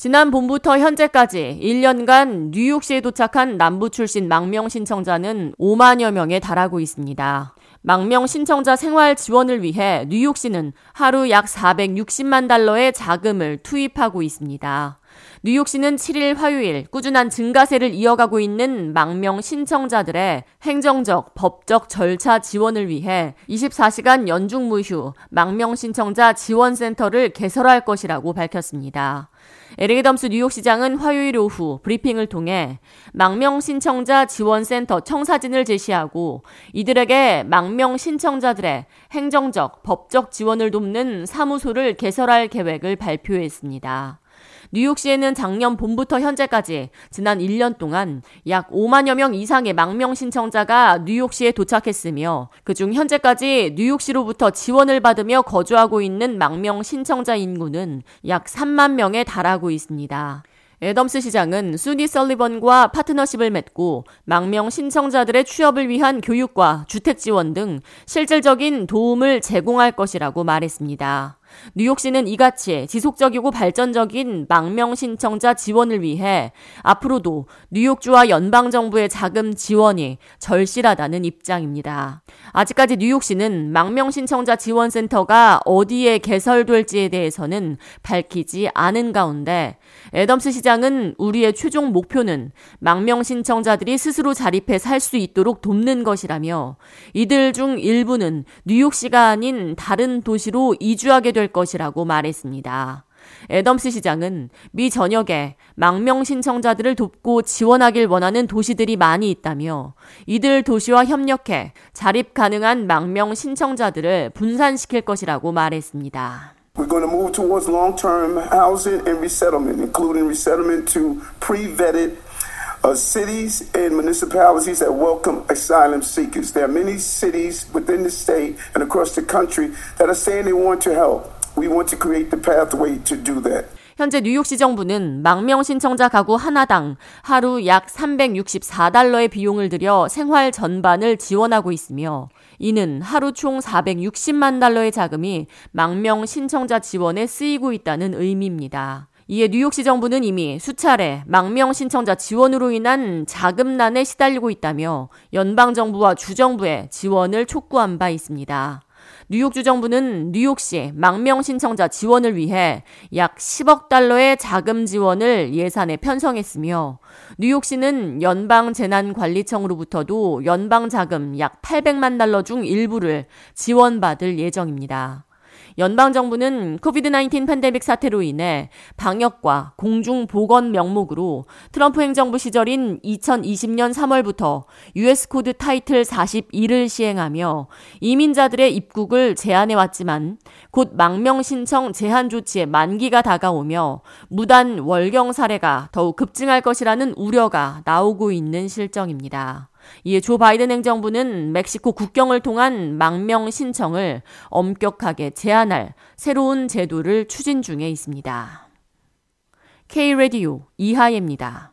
지난 봄부터 현재까지 1년간 뉴욕시에 도착한 남부 출신 망명 신청자는 5만여 명에 달하고 있습니다. 망명 신청자 생활 지원을 위해 뉴욕시는 하루 약 460만 달러의 자금을 투입하고 있습니다. 뉴욕시는 7일 화요일 꾸준한 증가세를 이어가고 있는 망명 신청자들의 행정적, 법적 절차 지원을 위해 24시간 연중 무휴 망명 신청자 지원센터를 개설할 것이라고 밝혔습니다. 에릭 덤스 뉴욕시장은 화요일 오후 브리핑을 통해 망명 신청자 지원센터 청사진을 제시하고 이들에게 망명 신청자들의 행정적, 법적 지원을 돕는 사무소를 개설할 계획을 발표했습니다. 뉴욕시에는 작년 봄부터 현재까지 지난 1년 동안 약 5만여 명 이상의 망명 신청자가 뉴욕시에 도착했으며 그중 현재까지 뉴욕시로부터 지원을 받으며 거주하고 있는 망명 신청자 인구는 약 3만 명에 달하고 있습니다. 애덤스 시장은 수니 설리번과 파트너십을 맺고 망명 신청자들의 취업을 위한 교육과 주택 지원 등 실질적인 도움을 제공할 것이라고 말했습니다. 뉴욕시는 이같이 지속적이고 발전적인 망명 신청자 지원을 위해 앞으로도 뉴욕주와 연방정부의 자금 지원이 절실하다는 입장입니다. 아직까지 뉴욕시는 망명 신청자 지원센터가 어디에 개설될지에 대해서는 밝히지 않은 가운데 애덤스 시장은 우리의 최종 목표는 망명 신청자들이 스스로 자립해 살 수 있도록 돕는 것이라며 이들 중 일부는 뉴욕시가 아닌 다른 도시로 이주하게 될 것이라고 말했습니다. 애덤스 시장은 미 전역에 망명 신청자들을 돕고 지원하길 원하는 도시들이 많이 있다며 이들 도시와 협력해 자립 가능한 망명 신청자들을 분산시킬 것이라고 말했습니다. We're going to move towards long-term housing and resettlement, including resettlement to pre-vetted cities and municipalities that welcome asylum seekers. There are many cities within the state and across the country that are saying they want to help. We want to create the pathway to do that. 현재 뉴욕시 정부는 망명 신청자 가구 하나당 하루 약 364달러의 비용을 들여 생활 전반을 지원하고 있으며 이는 하루 총 460만 달러의 자금이 망명 신청자 지원에 쓰이고 있다는 의미입니다. 이에 뉴욕시 정부는 이미 수차례 망명 신청자 지원으로 인한 자금난에 시달리고 있다며 연방정부와 주정부에 지원을 촉구한 바 있습니다. 뉴욕주 정부는 뉴욕시 망명 신청자 지원을 위해 약 10억 달러의 자금 지원을 예산에 편성했으며 뉴욕시는 연방재난관리청으로부터도 연방자금 약 800만 달러 중 일부를 지원받을 예정입니다. 연방정부는 COVID-19 팬데믹 사태로 인해 방역과 공중보건 명목으로 트럼프 행정부 시절인 2020년 3월부터 US 코드 타이틀 42를 시행하며 이민자들의 입국을 제한해왔지만 곧 망명 신청 제한 조치의 만기가 다가오며 무단 월경 사례가 더욱 급증할 것이라는 우려가 나오고 있는 실정입니다. 이에 조 바이든 행정부는 멕시코 국경을 통한 망명 신청을 엄격하게 제한할 새로운 제도를 추진 중에 있습니다. K-라디오 이하예입니다.